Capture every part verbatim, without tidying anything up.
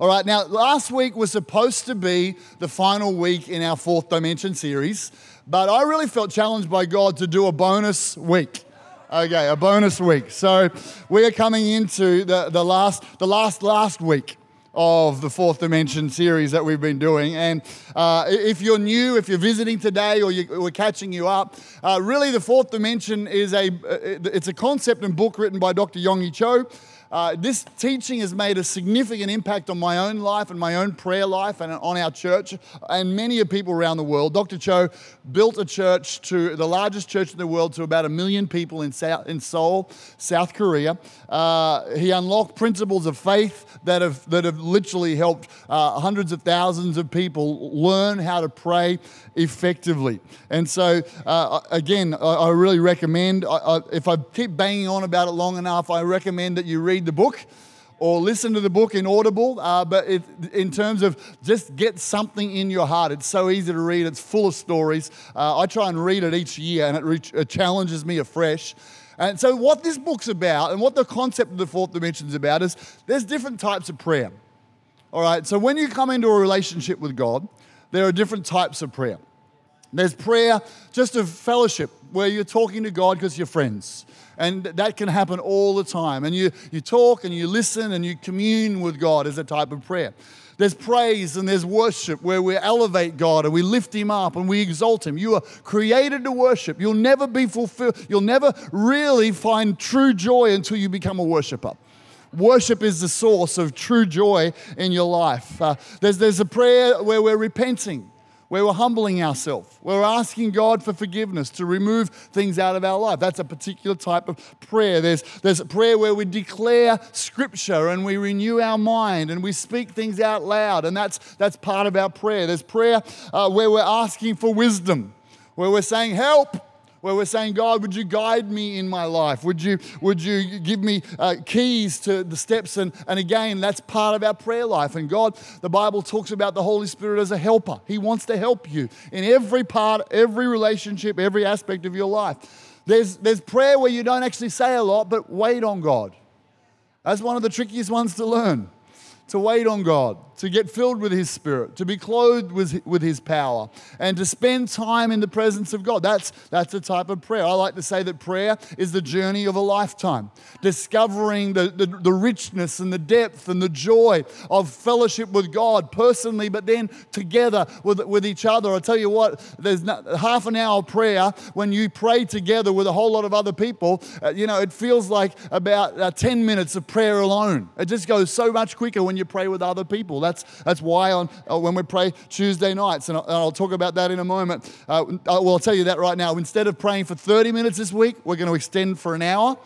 All right, now last week was supposed to be the final week in our Fourth Dimension series, but I really felt challenged by God to do a bonus week. Okay, a bonus week. So we are coming into the, the last the last last week of the Fourth Dimension series that we've been doing. And uh, if you're new, if you're visiting today or you, we're catching you up, uh, really the Fourth Dimension is a it's a concept and book written by Doctor Yonggi Cho. Uh, this teaching has made a significant impact on my own life and my own prayer life and on our church and many of people around the world. Doctor Cho built a church to the largest church in the world to about a million people in, South, in Seoul, South Korea. Uh, he unlocked principles of faith that have that have literally helped uh, hundreds of thousands of people learn how to pray effectively. And so, uh, again, I, I really recommend, I, I, if I keep banging on about it long enough, I recommend that you read the book or listen to the book in Audible, uh, but it, in terms of just get something in your heart. It's so easy to read. It's full of stories. Uh, I try and read it each year, and it, re- it challenges me afresh. And so what this book's about and what the concept of the Fourth Dimension is about is there's different types of prayer. All right, so when you come into a relationship with God, there are different types of prayer. There's prayer just of fellowship, where you're talking to God because you're friends. And that can happen all the time. And you, you talk and you listen and you commune with God as a type of prayer. There's praise and there's worship where we elevate God and we lift Him up and we exalt Him. You are created to worship. You'll never be fulfilled. You'll never really find true joy until you become a worshiper. Worship is the source of true joy in your life. Uh, there's, there's a prayer where we're repenting, where we're humbling ourselves, where we're asking God for forgiveness to remove things out of our life. That's a particular type of prayer. There's, there's a prayer where we declare Scripture and we renew our mind and we speak things out loud, and that's, that's part of our prayer. There's prayer uh, where we're asking for wisdom, where we're saying, help, where we're saying, God, would you guide me in my life? Would you would you give me uh, keys to the steps? And, and again, that's part of our prayer life. And God, the Bible talks about the Holy Spirit as a helper. He wants to help you in every part, every relationship, every aspect of your life. There's, there's prayer where you don't actually say a lot, but wait on God. That's one of the trickiest ones to learn. To wait on God, to get filled with His Spirit, to be clothed with, with His power, and to spend time in the presence of God. That's, that's a type of prayer. I like to say that prayer is the journey of a lifetime, discovering the, the, the richness and the depth and the joy of fellowship with God personally, but then together with, with each other. I'll tell you what, there's not, half an hour prayer, when you pray together with a whole lot of other people, uh, you know, it feels like about uh, ten minutes of prayer alone. It just goes so much quicker when you pray with other people. That's that's why on uh, when we pray Tuesday nights, and I'll, and I'll talk about that in a moment. Uh, well, I'll tell you that right now. Instead of praying for thirty minutes this week, we're going to extend for an hour.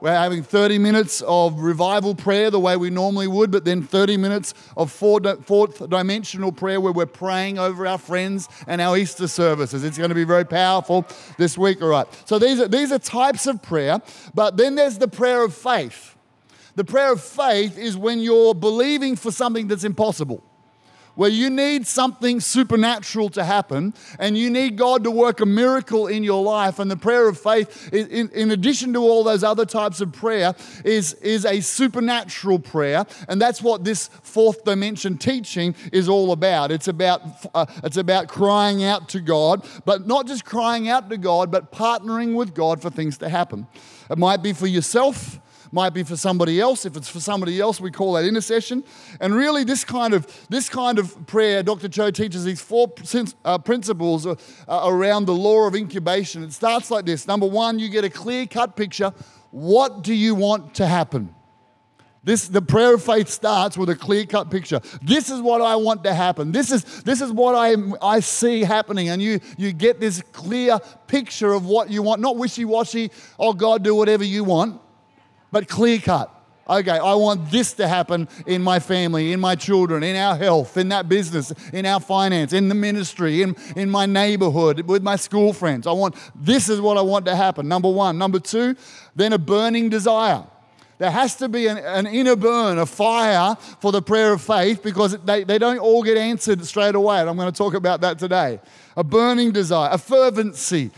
We're having thirty minutes of revival prayer the way we normally would, but then thirty minutes of four di- fourth dimensional prayer where we're praying over our friends and our Easter services. It's going to be very powerful this week. All right. So these are, these are types of prayer, but then there's the prayer of faith. The prayer of faith is when you're believing for something that's impossible, where you need something supernatural to happen and you need God to work a miracle in your life. And the prayer of faith, in, in addition to all those other types of prayer, is, is a supernatural prayer. And that's what this Fourth Dimension teaching is all about. It's about, uh, it's about crying out to God, but not just crying out to God, but partnering with God for things to happen. It might be for yourself, might be for somebody else. If it's for somebody else, we call that intercession. And really, this kind of this kind of prayer, Doctor Cho teaches these four uh, principles uh, uh, around the law of incubation. It starts like this. Number one, you get a clear-cut picture. What do you want to happen? This the prayer of faith starts with a clear-cut picture. This is what I want to happen. This is this is what I I see happening. And you you get this clear picture of what you want. Not wishy-washy. Oh God, do whatever you want. But clear cut. Okay, I want this to happen in my family, in my children, in our health, in that business, in our finance, in the ministry, in, in my neighborhood, with my school friends. I want, this is what I want to happen, number one. Number two, then a burning desire. There has to be an, an inner burn, a fire for the prayer of faith, because they, they don't all get answered straight away. And I'm going to talk about that today. A burning desire, a fervency.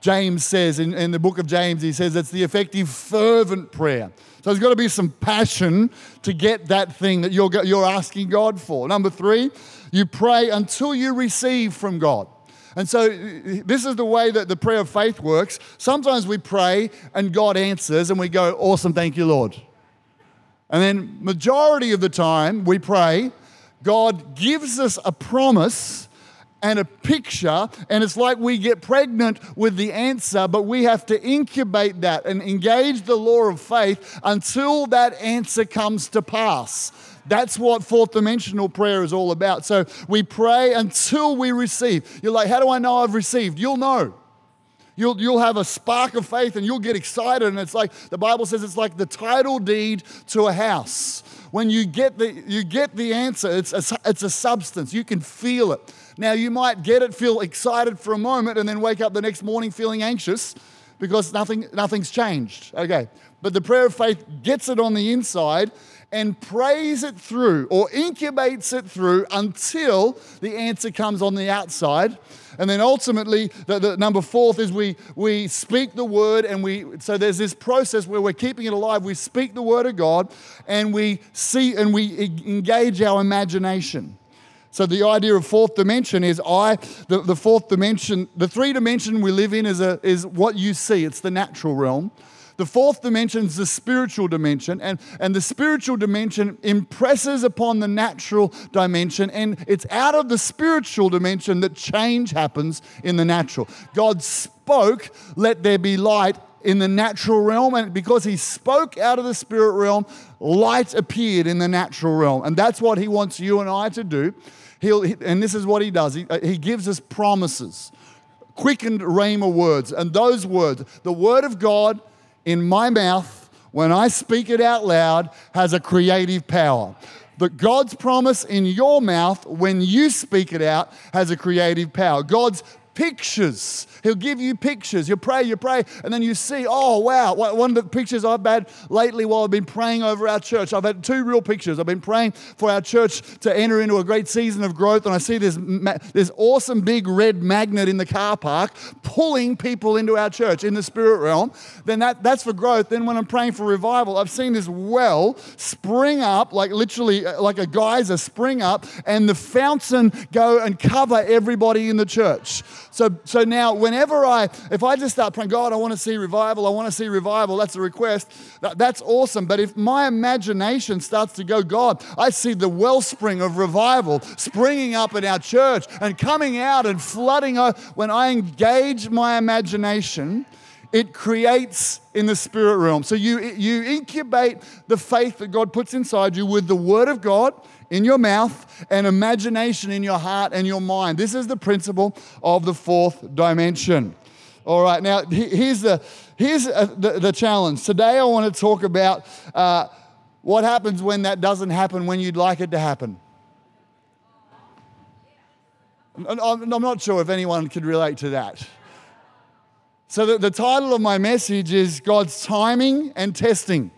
James says, in, in the book of James, he says it's the effective fervent prayer. So there's got to be some passion to get that thing that you're, you're asking God for. Number three, you pray until you receive from God. And so this is the way that the prayer of faith works. Sometimes we pray and God answers and we go, awesome, thank you, Lord. And then majority of the time we pray, God gives us a promise and a picture, and it's like we get pregnant with the answer, but we have to incubate that and engage the law of faith until that answer comes to pass. That's what fourth dimensional prayer is all about. So we pray until we receive. You're like, how do I know I've received? You'll know. You'll, you'll have a spark of faith and you'll get excited, and it's like, the Bible says it's like the title deed to a house. When you get the you get the answer, it's a, it's a substance. You can feel it. Now, you might get it, feel excited for a moment, and then wake up the next morning feeling anxious because nothing nothing's changed. Okay, but the prayer of faith gets it on the inside and prays it through or incubates it through until the answer comes on the outside. And then ultimately, the, the number fourth is we we speak the word, and we so there's this process where we're keeping it alive. We speak the word of God, and we see and we engage our imagination. So the idea of fourth dimension is I, the, the fourth dimension, the three dimension we live in is a is what you see. It's the natural realm. The fourth dimension is the spiritual dimension, and, and the spiritual dimension impresses upon the natural dimension, and it's out of the spiritual dimension that change happens in the natural. God spoke, let there be light in the natural realm, and because he spoke out of the spirit realm, light appeared in the natural realm, and that's what he wants you and I to do. He'll, and this is what he does. He, he gives us promises, quickened rhema words, and those words, the word of God, in my mouth, when I speak it out loud, has a creative power. But God's promise in your mouth, when you speak it out, has a creative power. God's pictures, he'll give you pictures. You pray, you pray, and then you see, oh, wow. One of the pictures I've had lately while I've been praying over our church, I've had two real pictures. I've been praying for our church to enter into a great season of growth, and I see this, this awesome big red magnet in the car park pulling people into our church in the spirit realm. Then that, that's for growth. Then when I'm praying for revival, I've seen this well spring up, like literally like a geyser spring up, and the fountain go and cover everybody in the church. So so now whenever I, if I just start praying, God, I want to see revival, I want to see revival, that's a request, that, that's awesome. But if my imagination starts to go, God, I see the wellspring of revival springing up in our church and coming out and flooding. When I engage my imagination, it creates in the spirit realm. So you, you incubate the faith that God puts inside you with the word of God in your mouth and imagination in your heart and your mind. This is the principle of the fourth dimension. All right, now here's the here's the, the challenge. Today I want to talk about uh, what happens when that doesn't happen when you'd like it to happen. I'm not sure if anyone could relate to that. So the, the title of my message is God's Timing and Testing.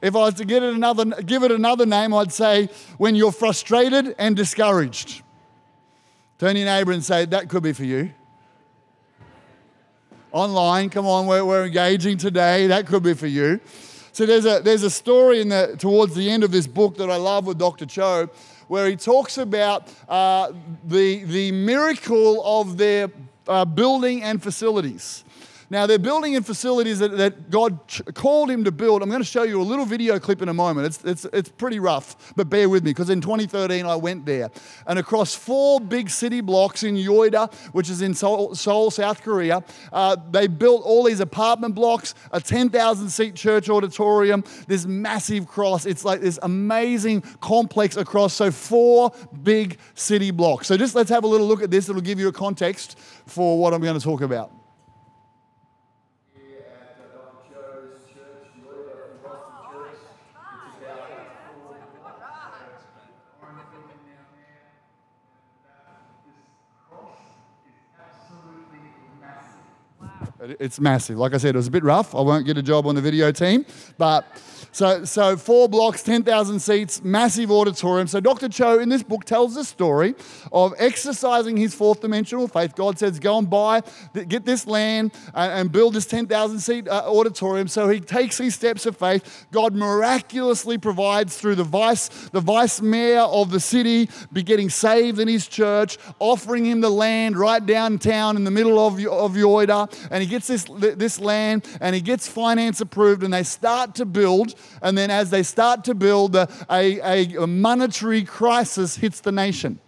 If I was to get it another, give it another name, I'd say when you're frustrated and discouraged. Turn your neighbor and say, that could be for you. Online, come on, we're, we're engaging today. That could be for you. So there's a there's a story in the towards the end of this book that I love with Doctor Cho, where he talks about uh, the the miracle of their Uh, building and facilities. Now, they're building and facilities that, that God ch- called him to build. I'm going to show you a little video clip in a moment. It's it's it's pretty rough, but bear with me, because in twenty thirteen, I went there. And across four big city blocks in Yeouido, which is in Seoul, Seoul South Korea, uh, they built all these apartment blocks, a ten thousand seat church auditorium, this massive cross. It's like this amazing complex across, so four big city blocks. So just let's have a little look at this. It'll give you a context for what I'm going to talk about. Wow. It's massive. Like I said, it was a bit rough. I won't get a job on the video team. But so so four blocks, ten thousand seats, massive auditorium. So Doctor Cho in this book tells the story of exercising his fourth dimensional faith. God says, go and buy, get this land and build this ten thousand seat auditorium. So he takes these steps of faith. God miraculously provides through the vice, the vice mayor of the city, be getting saved in his church, offering him the land right downtown in the middle of, of Yeouido. And he gets this this land and he gets finance approved and they start to build. And then as they start to build, a, a, a monetary crisis hits the nation.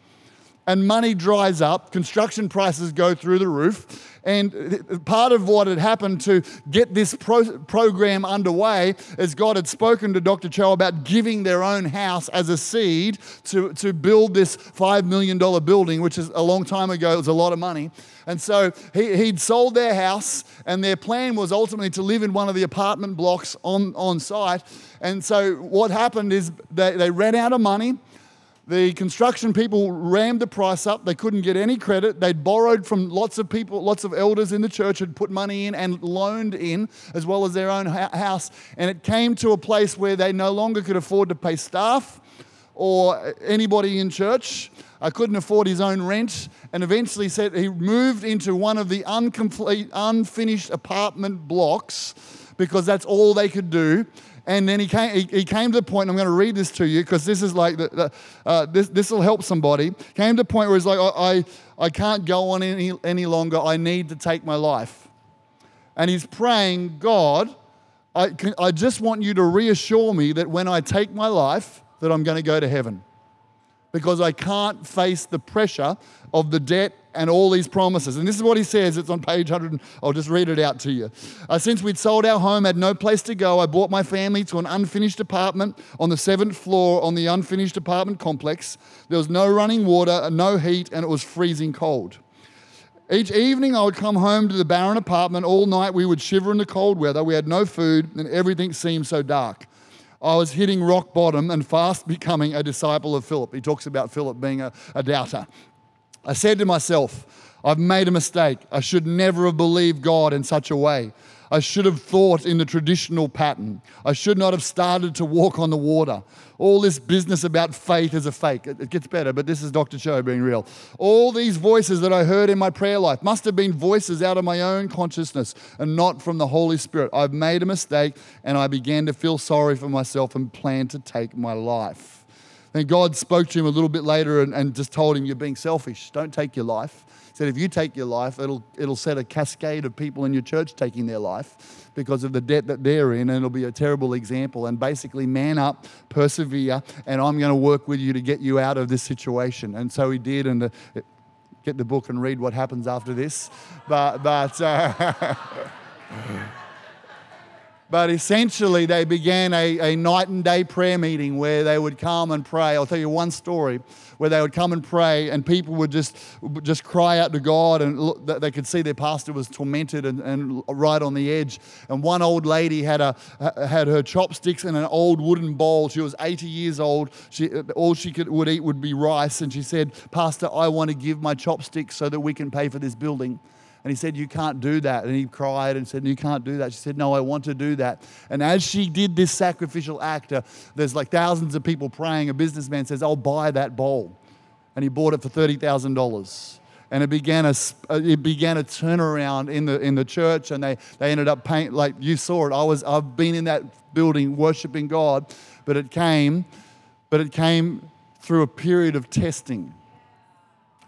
And money dries up, construction prices go through the roof. And part of what had happened to get this pro- program underway is God had spoken to Doctor Cho about giving their own house as a seed to, to build this five million dollars building, which is a long time ago. It was a lot of money. And so he, he'd sold their house, and their plan was ultimately to live in one of the apartment blocks on, on site. And so what happened is they, they ran out of money. The construction people rammed the price up. They couldn't get any credit. They'd borrowed from lots of people, lots of elders in the church had put money in and loaned in as well as their own ha- house. And it came to a place where they no longer could afford to pay staff or anybody in church. I couldn't afford his own rent. And eventually said he moved into one of the uncomplete, unfinished apartment blocks because that's all they could do. And then he came, he, he came to the point, and I'm going to read this to you because this is like, the, the, uh, this this will help somebody. Came to the point where he's like, I, I I can't go on any, any longer. I need to take my life. And he's praying, God, I, can, I just want you to reassure me that when I take my life, that I'm going to go to heaven. Because I can't face the pressure of the debt and all these promises. And this is what he says. It's on page one hundred. I'll just read it out to you. Uh, Since we'd sold our home, had no place to go, I brought my family to an unfinished apartment on the seventh floor on the unfinished apartment complex. There was no running water, no heat, and it was freezing cold. Each evening, I would come home to the barren apartment. All night, we would shiver in the cold weather. We had no food, and everything seemed so dark. I was hitting rock bottom and fast becoming a disciple of Philip. He talks about Philip being a, a doubter. I said to myself, I've made a mistake. I should never have believed God in such a way. I should have thought in the traditional pattern. I should not have started to walk on the water. All this business about faith is a fake. It, it gets better, but this is Doctor Cho being real. All these voices that I heard in my prayer life must have been voices out of my own consciousness and not from the Holy Spirit. I've made a mistake, and I began to feel sorry for myself and planned to take my life. Then God spoke to him a little bit later and, and just told him, you're being selfish. Don't take your life. He said, if you take your life, it'll it'll set a cascade of people in your church taking their life because of the debt that they're in, and it'll be a terrible example. And basically, man up, persevere, and I'm going to work with you to get you out of this situation. And so he did. And the, get the book and read what happens after this. But but. Uh, But essentially, they began a, a night and day prayer meeting where they would come and pray. I'll tell you one story where they would come and pray, and people would just just cry out to God, and look, they could see their pastor was tormented and, and right on the edge. And one old lady had a had her chopsticks in an old wooden bowl. She was eighty years old. She all she could would eat would be rice, and she said, "Pastor, I want to give my chopsticks so that we can pay for this building." And he said, you can't do that. And he cried and said, you can't do that. She said, no, I want to do that. And as she did this sacrificial act, uh, there's like thousands of people praying. A businessman says, I'll buy that bowl. And he bought it for thirty thousand dollars. And it began a it began a turnaround in the in the church, and they, they ended up paying, like you saw it. I was I've been in that building worshiping God, but it came, but it came through a period of testing.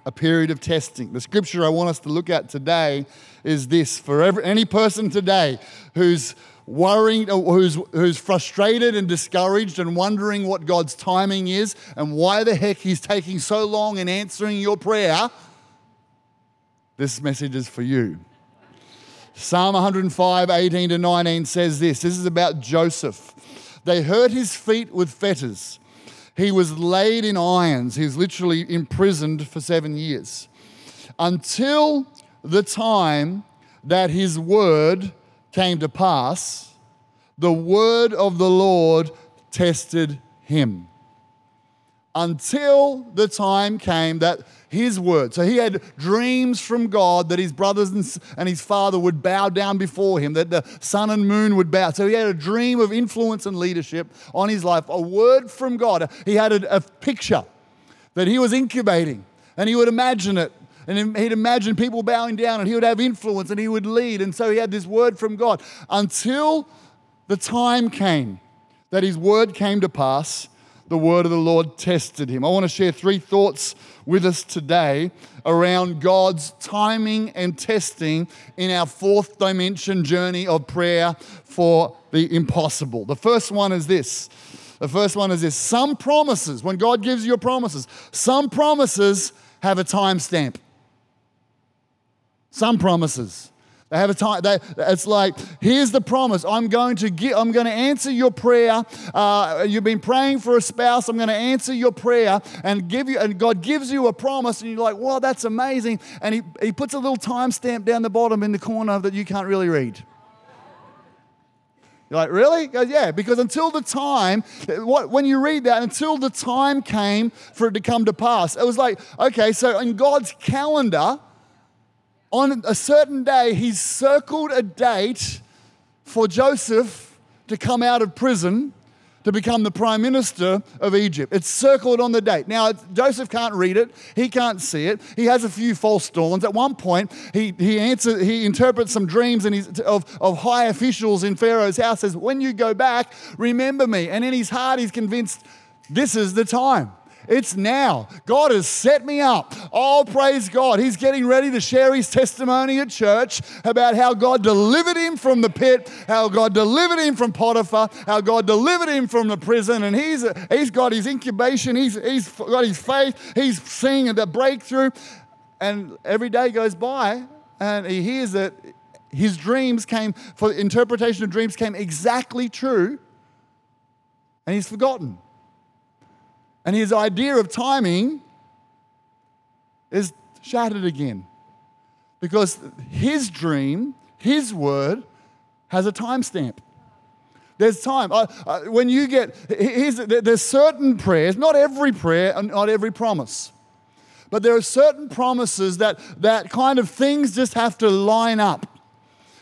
A period of testing. The scripture I want us to look at today is this. For every, any person today who's worrying, who's, who's frustrated and discouraged and wondering what God's timing is and why the heck he's taking so long in answering your prayer, this message is for you. Psalm one oh five, eighteen to nineteen says this. This is about Joseph. They hurt his feet with fetters. He was laid in irons. He was literally imprisoned for seven years until the time that his word came to pass. The word of the Lord tested him. until the time came that his word. So he had dreams from God that his brothers and his father would bow down before him, that the sun and moon would bow. So he had a dream of influence and leadership on his life, a word from God. He had a, a picture that he was incubating, and he would imagine it. And he'd imagine people bowing down, and he would have influence, and he would lead. And so he had this word from God until the time came that his word came to pass. The word of the Lord tested him. I want to share three thoughts with us today around God's timing and testing in our fourth dimension journey of prayer for the impossible. The first one is this. The first one is this. Some promises, when God gives you promises, some promises have a time stamp. Some promises. They have a time. They, it's like, here's the promise. I'm going to get, I'm going to answer your prayer. Uh, you've been praying for a spouse. I'm going to answer your prayer and give you. And God gives you a promise, and you're like, "Wow, that's amazing!" And He He puts a little timestamp down the bottom in the corner that you can't really read. You're like, really? He goes, yeah, because until the time, what, when you read that, until the time came for it to come to pass, it was like, okay, so in God's calendar, on a certain day, he's circled a date for Joseph to come out of prison to become the prime minister of Egypt. It's circled on the date. Now, Joseph can't read it. He can't see it. He has a few false dawns. At one point, he he answers, he interprets some dreams and he's, of, of high officials in Pharaoh's house. Says, when you go back, remember me. And in his heart, he's convinced this is the time. It's now. God has set me up. Oh, praise God. He's getting ready to share his testimony at church about how God delivered him from the pit, how God delivered him from Potiphar, how God delivered him from the prison. And he's he's got his incubation. He's, he's got his faith. He's seeing the breakthrough. And every day goes by and he hears that his dreams came, for interpretation of dreams came exactly true. And he's forgotten. And his idea of timing is shattered again because his dream, his word, has a timestamp. There's time. I, I, when you get, here's, there's certain prayers, not every prayer and not every promise, but there are certain promises that, that kind of things just have to line up.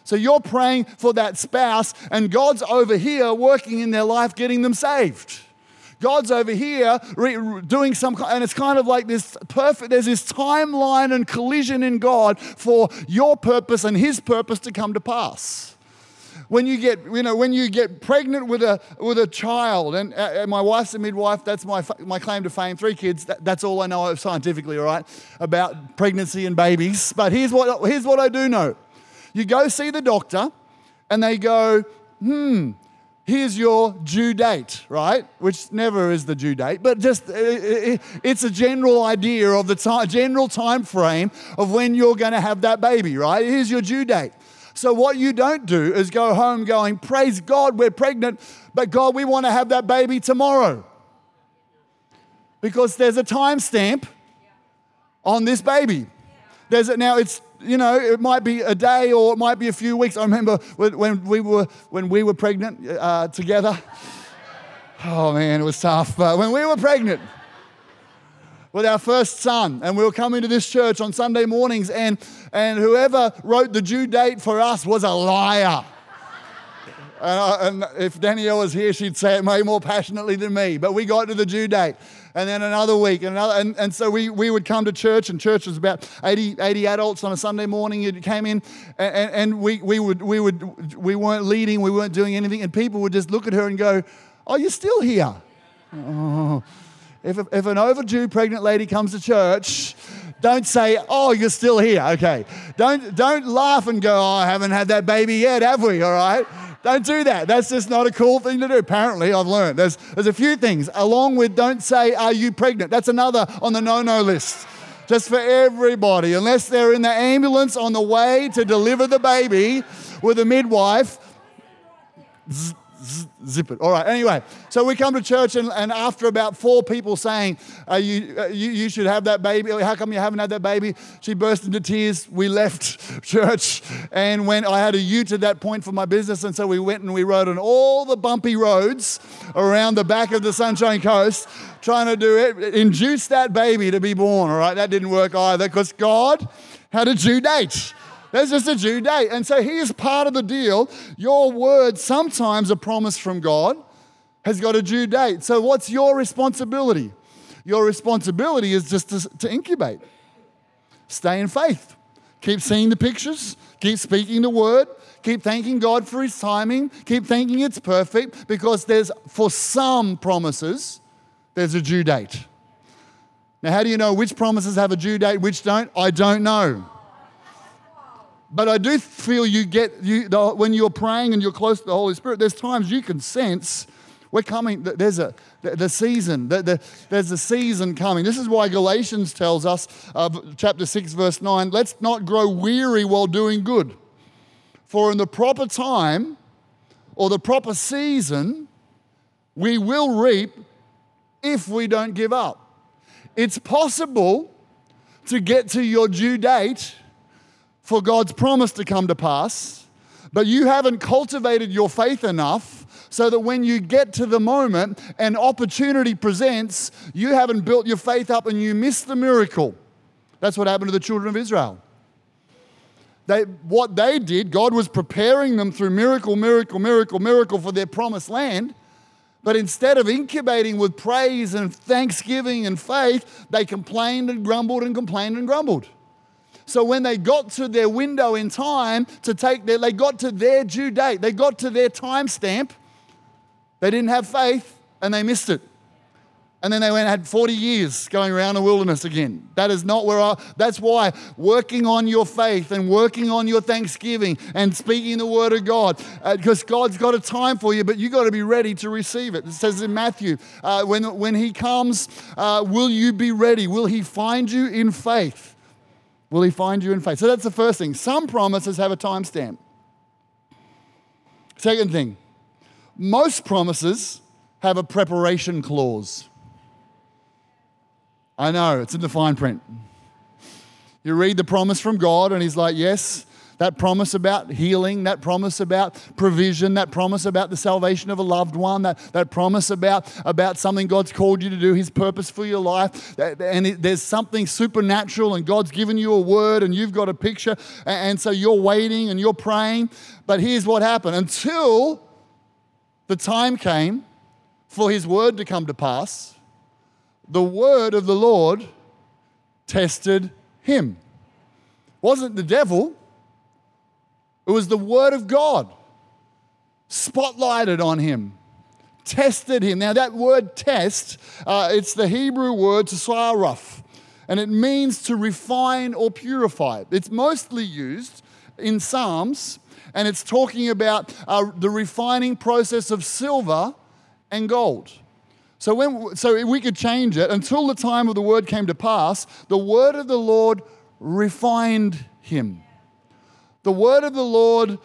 So you're praying for that spouse and God's over here working in their life, getting them saved. God's over here doing some, and it's kind of like this perfect, there's this timeline and collision in God for your purpose and his purpose to come to pass. When you get, you know, when you get pregnant with a with a child, and, and my wife's a midwife, that's my my claim to fame, three kids, that, that's all I know scientifically, all right, about pregnancy and babies. But here's what here's what I do know. You go see the doctor, and they go, hmm, here's your due date, right? Which never is the due date, but just it's a general idea of the time, general time frame of when you're going to have that baby, right? Here's your due date. So what you don't do is go home going, praise God, we're pregnant, but God, we want to have that baby tomorrow. Because there's a timestamp on this baby. There's a, now it's You know, it might be a day or it might be a few weeks. I remember when we were when we were pregnant uh, together. Oh, man, it was tough. But when we were pregnant with our first son, and we were coming to this church on Sunday mornings, and and whoever wrote the due date for us was a liar. And, I, and if Danielle was here, she'd say it way more passionately than me. But we got to the due date. And then another week, and another, and, and so we, we would come to church, and church was about eighty, eighty adults on a Sunday morning. You came in, and, and, and we we would we would we weren't leading, we weren't doing anything, and people would just look at her and go, "Oh, you're still here." Oh. If a, if an overdue pregnant lady comes to church, don't say, "Oh, you're still here." Okay, don't don't laugh and go, "Oh, I haven't had that baby yet, have we?" All right. Don't do that. That's just not a cool thing to do. Apparently, I've learned. There's, there's a few things. Along with don't say, are you pregnant? That's another on the no-no list. Just for everybody. Unless they're in the ambulance on the way to deliver the baby with a midwife. Z- z- zip it. All right, anyway. So we come to church and, and after about four people saying, uh, you, uh, you you should have that baby. How come you haven't had that baby? She burst into tears. We left church and went. I had a ute at that point for my business, and so we went and we rode on all the bumpy roads around the back of the Sunshine Coast trying to do it, induce that baby to be born, all right? That didn't work either because God had a due date. There's just a due date. And so here's part of the deal. Your word, sometimes a promise from God, has got a due date. So what's your responsibility? Your responsibility is just to, to incubate. Stay in faith. Keep seeing the pictures. Keep speaking the word. Keep thanking God for his timing. Keep thinking it's perfect because there's, for some promises, there's a due date. Now, how do you know which promises have a due date, which don't? I don't know. But I do feel you get, you the, when you're praying and you're close to the Holy Spirit, there's times you can sense we're coming, there's a the, the season, the, the, there's a season coming. This is why Galatians tells us, uh, chapter six, verse nine, let's not grow weary while doing good. For in the proper time or the proper season, we will reap if we don't give up. It's possible to get to your due date for God's promise to come to pass, but you haven't cultivated your faith enough so that when you get to the moment and opportunity presents, you haven't built your faith up and you miss the miracle. That's what happened to the children of Israel. They, what they did, God was preparing them through miracle, miracle, miracle, miracle for their promised land. But instead of incubating with praise and thanksgiving and faith, they complained and grumbled and complained and grumbled. So when they got to their window in time to take their, they got to their due date, they got to their time stamp, they didn't have faith and they missed it. And then they went and had forty years going around the wilderness again. That is not where I, that's why working on your faith and working on your thanksgiving and speaking the word of God, uh, because God's got a time for you, but you got to be ready to receive it. It says in Matthew, uh, when, when he comes, uh, will you be ready? Will he find you in faith? Will he find you in faith? So that's the first thing. Some promises have a timestamp. Second thing, most promises have a preparation clause. I know, it's in the fine print. You read the promise from God and he's like, yes, that promise about healing, that promise about provision, that promise about the salvation of a loved one, that, that promise about, about something God's called you to do, his purpose for your life. And it, there's something supernatural and God's given you a word and you've got a picture. And, and so you're waiting and you're praying. But here's what happened. Until the time came for his word to come to pass, the word of the Lord tested him. It wasn't the devil. It was the word of God spotlighted on him, tested him. Now that word test, uh, it's the Hebrew word tsaraf, and it means to refine or purify. It's mostly used in Psalms, and it's talking about uh, the refining process of silver and gold. So when, so we could change it, until the time of the word came to pass, the word of the Lord refined him. The word of the Lord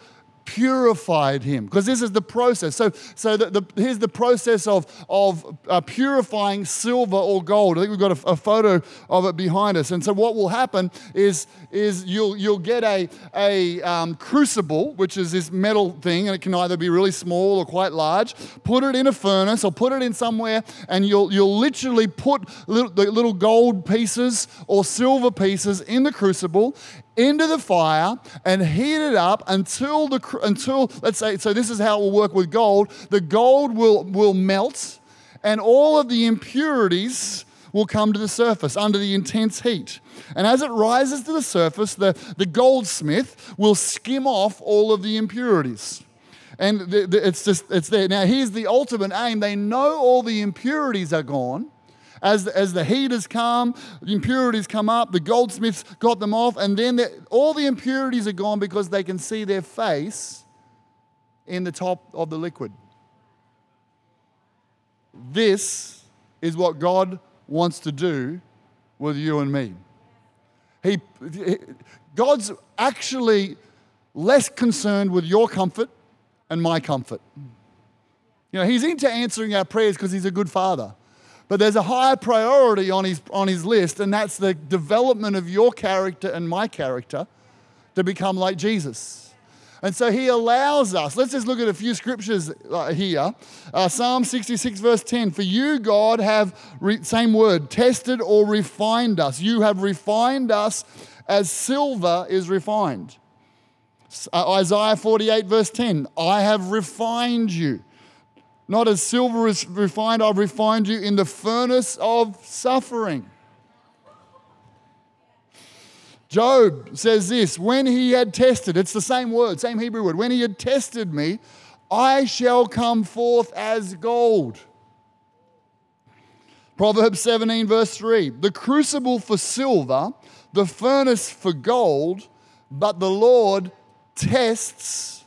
purified him, because this is the process. So, so the, the, here's the process of, of uh, purifying silver or gold. I think we've got a, a photo of it behind us. And so what will happen is, is you'll, you'll get a, a um, crucible, which is this metal thing, and it can either be really small or quite large. Put it in a furnace or put it in somewhere, and you'll, you'll literally put little, the little gold pieces or silver pieces in the crucible, into the fire, and heat it up until the until let's say so this is how it will work with gold. The gold will will melt and all of the impurities will come to the surface under the intense heat. And as it rises to the surface, the, the goldsmith will skim off all of the impurities. And the, the, it's just it's there. Now here's the ultimate aim. They know all the impurities are gone. As the, as the heat has come, the impurities come up, the goldsmiths got them off, and then all the impurities are gone because they can see their face in the top of the liquid. This is what God wants to do with you and me. He, he God's actually less concerned with your comfort and my comfort. You know, he's into answering our prayers because he's a good father. But there's a higher priority on his on his list, and that's the development of your character and my character to become like Jesus. And so he allows us. Let's just look at a few scriptures here. Uh, Psalm sixty-six verse ten, for you, God, have, re- same word, tested or refined us. You have refined us as silver is refined. Uh, Isaiah forty-eight verse ten, I have refined you. Not as silver is refined, I've refined you in the furnace of suffering. Job says this, when he had tested, it's the same word, same Hebrew word, when he had tested me, I shall come forth as gold. Proverbs seventeen verse three, the crucible for silver, the furnace for gold, but the Lord tests,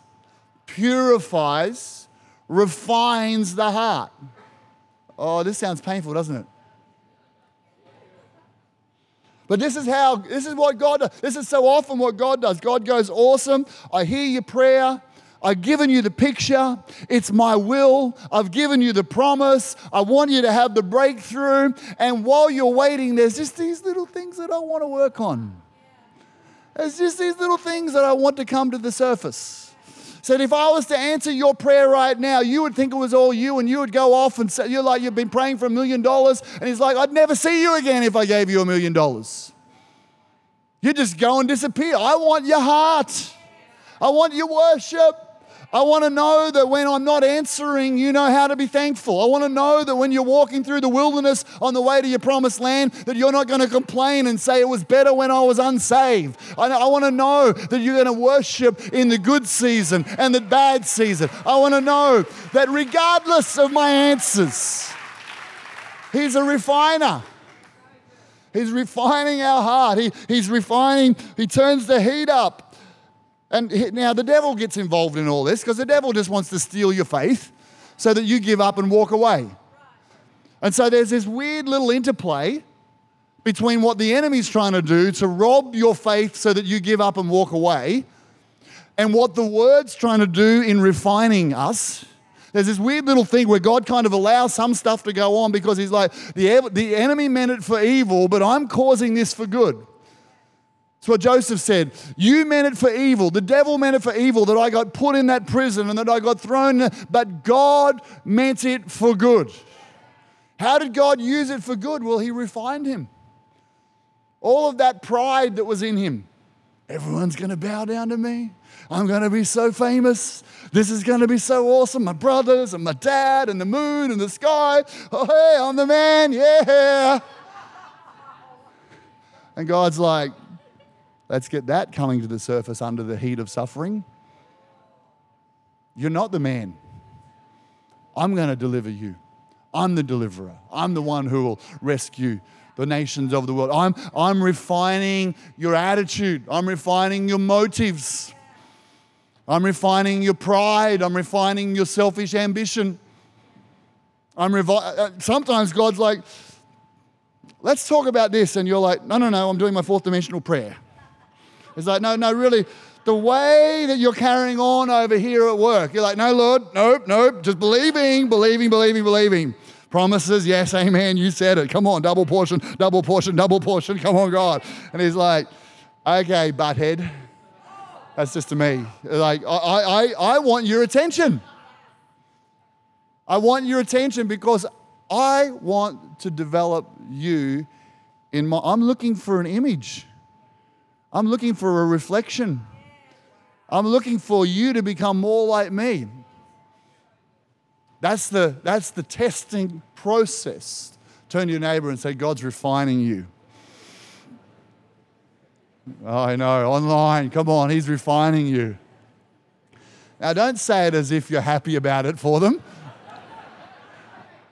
purifies, refines the heart. Oh, this sounds painful, doesn't it? But this is how, this is what God does. This is so often what God does. God goes, awesome, I hear your prayer. I've given you the picture. It's my will. I've given you the promise. I want you to have the breakthrough. And while you're waiting, there's just these little things that I want to work on. There's just these little things that I want to come to the surface. Said, if I was to answer your prayer right now, you would think it was all you, and you would go off and say, you're like, you've been praying for a million dollars. And he's like, I'd never see you again if I gave you a million dollars. You just go and disappear. I want your heart. I want your worship. I want to know that when I'm not answering, you know how to be thankful. I want to know that when you're walking through the wilderness on the way to your promised land, that you're not going to complain and say it was better when I was unsaved. I, I want to know that you're going to worship in the good season and the bad season. I want to know that regardless of my answers, he's a refiner. He's refining our heart. He, he's refining, he turns the heat up. And now the devil gets involved in all this because the devil just wants to steal your faith so that you give up and walk away. And so there's this weird little interplay between what the enemy's trying to do to rob your faith so that you give up and walk away and what the word's trying to do in refining us. There's this weird little thing where God kind of allows some stuff to go on because he's like, the, the enemy meant it for evil, but I'm causing this for good. It's what Joseph said. You meant it for evil. The devil meant it for evil that I got put in that prison and that I got thrown, but God meant it for good. How did God use it for good? Well, he refined him. All of that pride that was in him. Everyone's going to bow down to me. I'm going to be so famous. This is going to be so awesome. My brothers and my dad and the moon and the sky. Oh, hey, I'm the man. Yeah. And God's like, let's get that coming to the surface under the heat of suffering. You're not the man. I'm going to deliver you. I'm the deliverer. I'm the one who will rescue the nations of the world. I'm, I'm refining your attitude. I'm refining your motives. I'm refining your pride. I'm refining your selfish ambition. I'm revi- Sometimes God's like, let's talk about this. And you're like, no, no, no, I'm doing my fourth dimensional prayer. It's like, no, no, really, the way that you're carrying on over here at work, you're like, no, Lord, nope, nope, just believing, believing, believing, believing. Promises, yes, amen, you said it. Come on, double portion, double portion, double portion. Come on, God. And he's like, okay, butthead. That's just to me. Like, I, I, I want your attention. I want your attention because I want to develop you in my, I'm looking for an image. I'm looking for a reflection. I'm looking for you to become more like me. That's the, that's the testing process. Turn to your neighbor and say, God's refining you. I know, online, come on, he's refining you. Now, don't say it as if you're happy about it for them.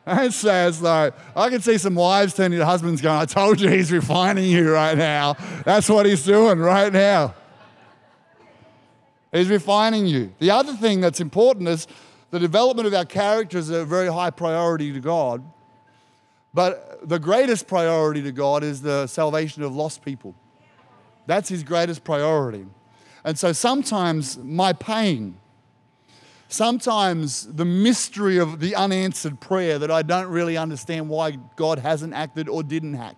Don't say it's like, I can see some wives turning to husbands going, I told you he's refining you right now. That's what he's doing right now. He's refining you. The other thing that's important is the development of our character is a very high priority to God. But the greatest priority to God is the salvation of lost people. That's his greatest priority. And so sometimes my pain Sometimes the mystery of the unanswered prayer that I don't really understand why God hasn't acted or didn't act.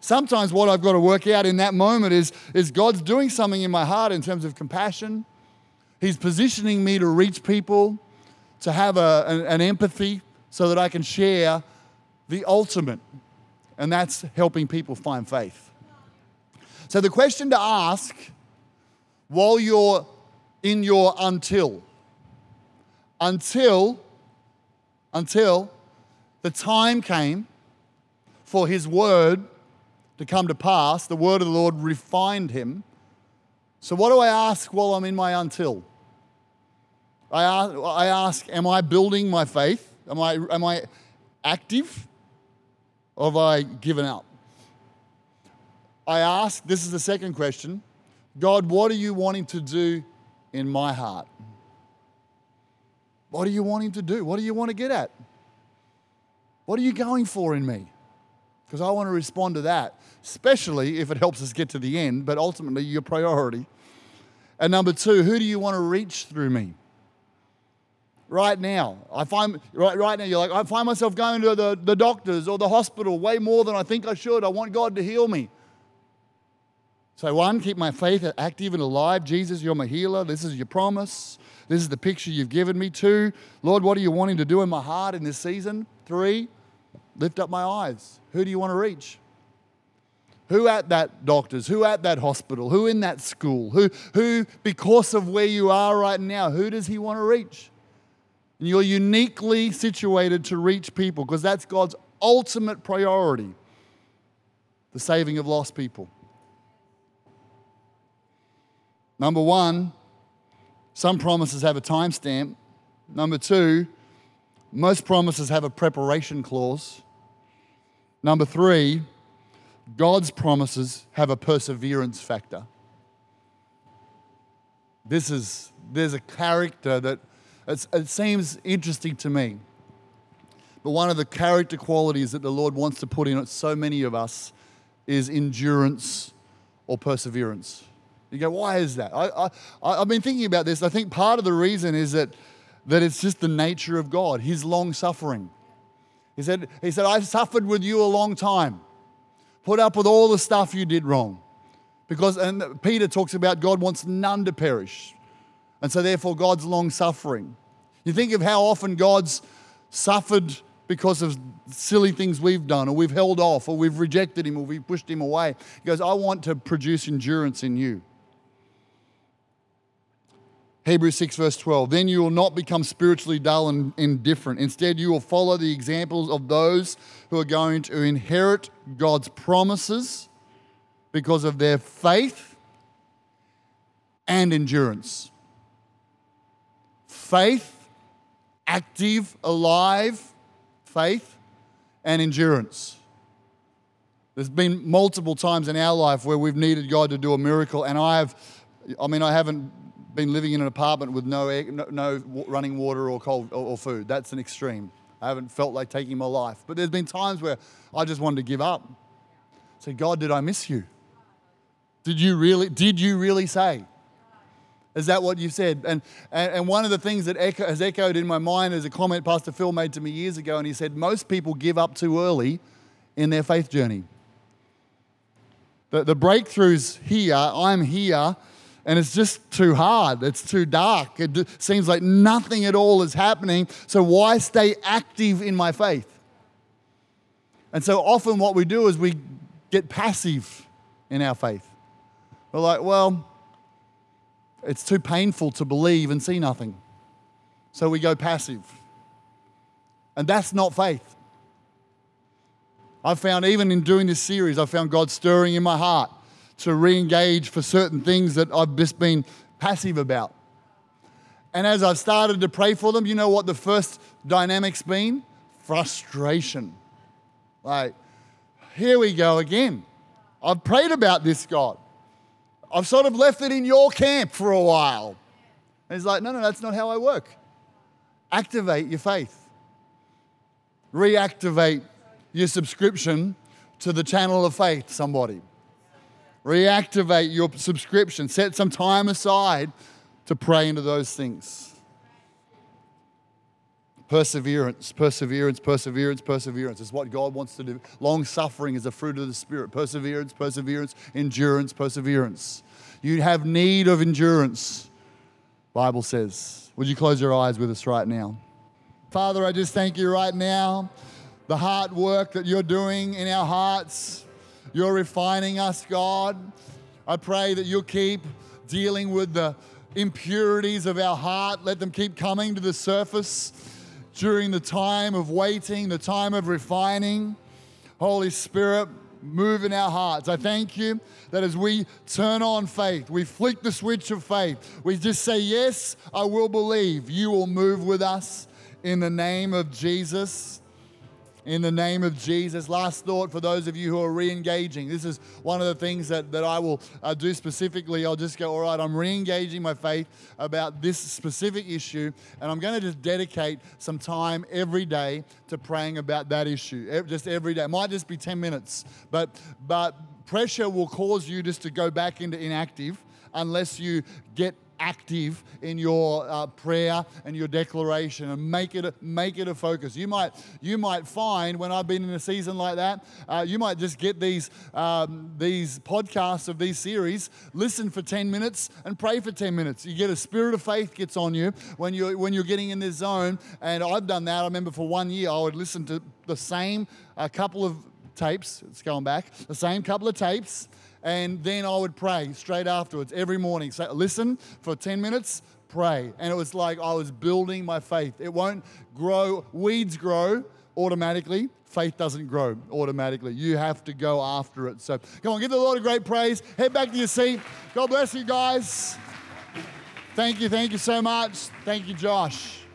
Sometimes what I've got to work out in that moment is, is God's doing something in my heart in terms of compassion. He's positioning me to reach people, to have a, an, an empathy so that I can share the ultimate. And that's helping people find faith. So the question to ask while you're in your until, until, until the time came for his word to come to pass, the word of the Lord refined him. So what do I ask while I'm in my until? I ask, I ask am I building my faith? Am I, am I active? Or have I given up? I ask, this is the second question, God, what are you wanting to do in my heart? What do you want him to do? What do you want to get at? What are you going for in me? Because I want to respond to that, especially if it helps us get to the end, but ultimately your priority. And number two, who do you want to reach through me? Right now, I find right, right now you're like, I find myself going to the, the doctors or the hospital way more than I think I should. I want God to heal me. So one, keep my faith active and alive. Jesus, you're my healer. This is your promise. This is the picture you've given me. Two, Lord, what are you wanting to do in my heart in this season? Three, lift up my eyes. Who do you want to reach? Who at that doctor's? Who at that hospital? Who in that school? Who, who because of where you are right now, who does he want to reach? And you're uniquely situated to reach people because that's God's ultimate priority, the saving of lost people. Number one, some promises have a timestamp. Number two, most promises have a preparation clause. Number three, God's promises have a perseverance factor. This is, there's a character that It's, it seems interesting to me, but one of the character qualities that the Lord wants to put in so many of us is endurance or perseverance. You go, why is that? I, I, I've been thinking about this. I think part of the reason is that, that it's just the nature of God, his long suffering. He said, he said, I suffered with you a long time, put up with all the stuff you did wrong. Because, and Peter talks about God wants none to perish. And so therefore, God's long suffering. You think of how often God's suffered because of silly things we've done, or we've held off, or we've rejected him, or we've pushed him away. He goes, I want to produce endurance in you. Hebrews six verse twelve, then you will not become spiritually dull and indifferent. Instead, you will follow the examples of those who are going to inherit God's promises because of their faith and endurance. Faith, active, alive, faith, and endurance. There's been multiple times in our life where we've needed God to do a miracle, and I've, I mean, I haven't been living in an apartment with no air, no, no running water or cold or, or food. That's an extreme. I haven't felt like taking my life. But there's been times where I just wanted to give up. Say, God, did I miss you? Did you really? Did you really say? Is that what you said? And, and and one of the things that echo, has echoed in my mind is a comment Pastor Phil made to me years ago, and he said, most people give up too early in their faith journey. The, the breakthrough's here, I'm here, and it's just too hard, it's too dark. It seems like nothing at all is happening, so why stay active in my faith? And so often what we do is we get passive in our faith. We're like, well, it's too painful to believe and see nothing. So we go passive. And that's not faith. I found even in doing this series, I found God stirring in my heart to re-engage for certain things that I've just been passive about. And as I've started to pray for them, you know what the first dynamic's been? Frustration. Like, here we go again. I've prayed about this, God. I've sort of left it in your camp for a while. And he's like, no, no, that's not how I work. Activate your faith. Reactivate your subscription to the channel of faith, somebody. Reactivate your subscription. Set some time aside to pray into those things. Perseverance, perseverance, perseverance, perseverance is what God wants to do. Long-suffering is a fruit of the Spirit. Perseverance, perseverance, endurance, perseverance. You have need of endurance, Bible says. Would you close your eyes with us right now? Father, I just thank you right now. The hard work that you're doing in our hearts, you're refining us, God. I pray that you'll keep dealing with the impurities of our heart. Let them keep coming to the surface. During the time of waiting, the time of refining, Holy Spirit, move in our hearts. I thank you that as we turn on faith, we flick the switch of faith, we just say, yes, I will believe. You will move with us in the name of Jesus. In the name of Jesus. Last thought for those of you who are re-engaging. This is one of the things that, that I will uh, do specifically. I'll just go, all right, I'm re-engaging my faith about this specific issue, and I'm going to just dedicate some time every day to praying about that issue. Just every day. It might just be ten minutes, but but pressure will cause you just to go back into inactive unless you get active in your uh, prayer and your declaration, and make it a, make it a focus. You might you might find when I've been in a season like that, uh, you might just get these um, these podcasts of these series, listen for ten minutes and pray for ten minutes. You get a spirit of faith gets on you when you when you're getting in this zone. And I've done that. I remember for one year I would listen to the same a couple of tapes. It's going back the same couple of tapes. And then I would pray straight afterwards every morning. So listen for ten minutes, pray. And it was like I was building my faith. It won't grow. Weeds grow automatically. Faith doesn't grow automatically. You have to go after it. So come on, give the Lord a great praise. Head back to your seat. God bless you guys. Thank you. Thank you so much. Thank you, Josh.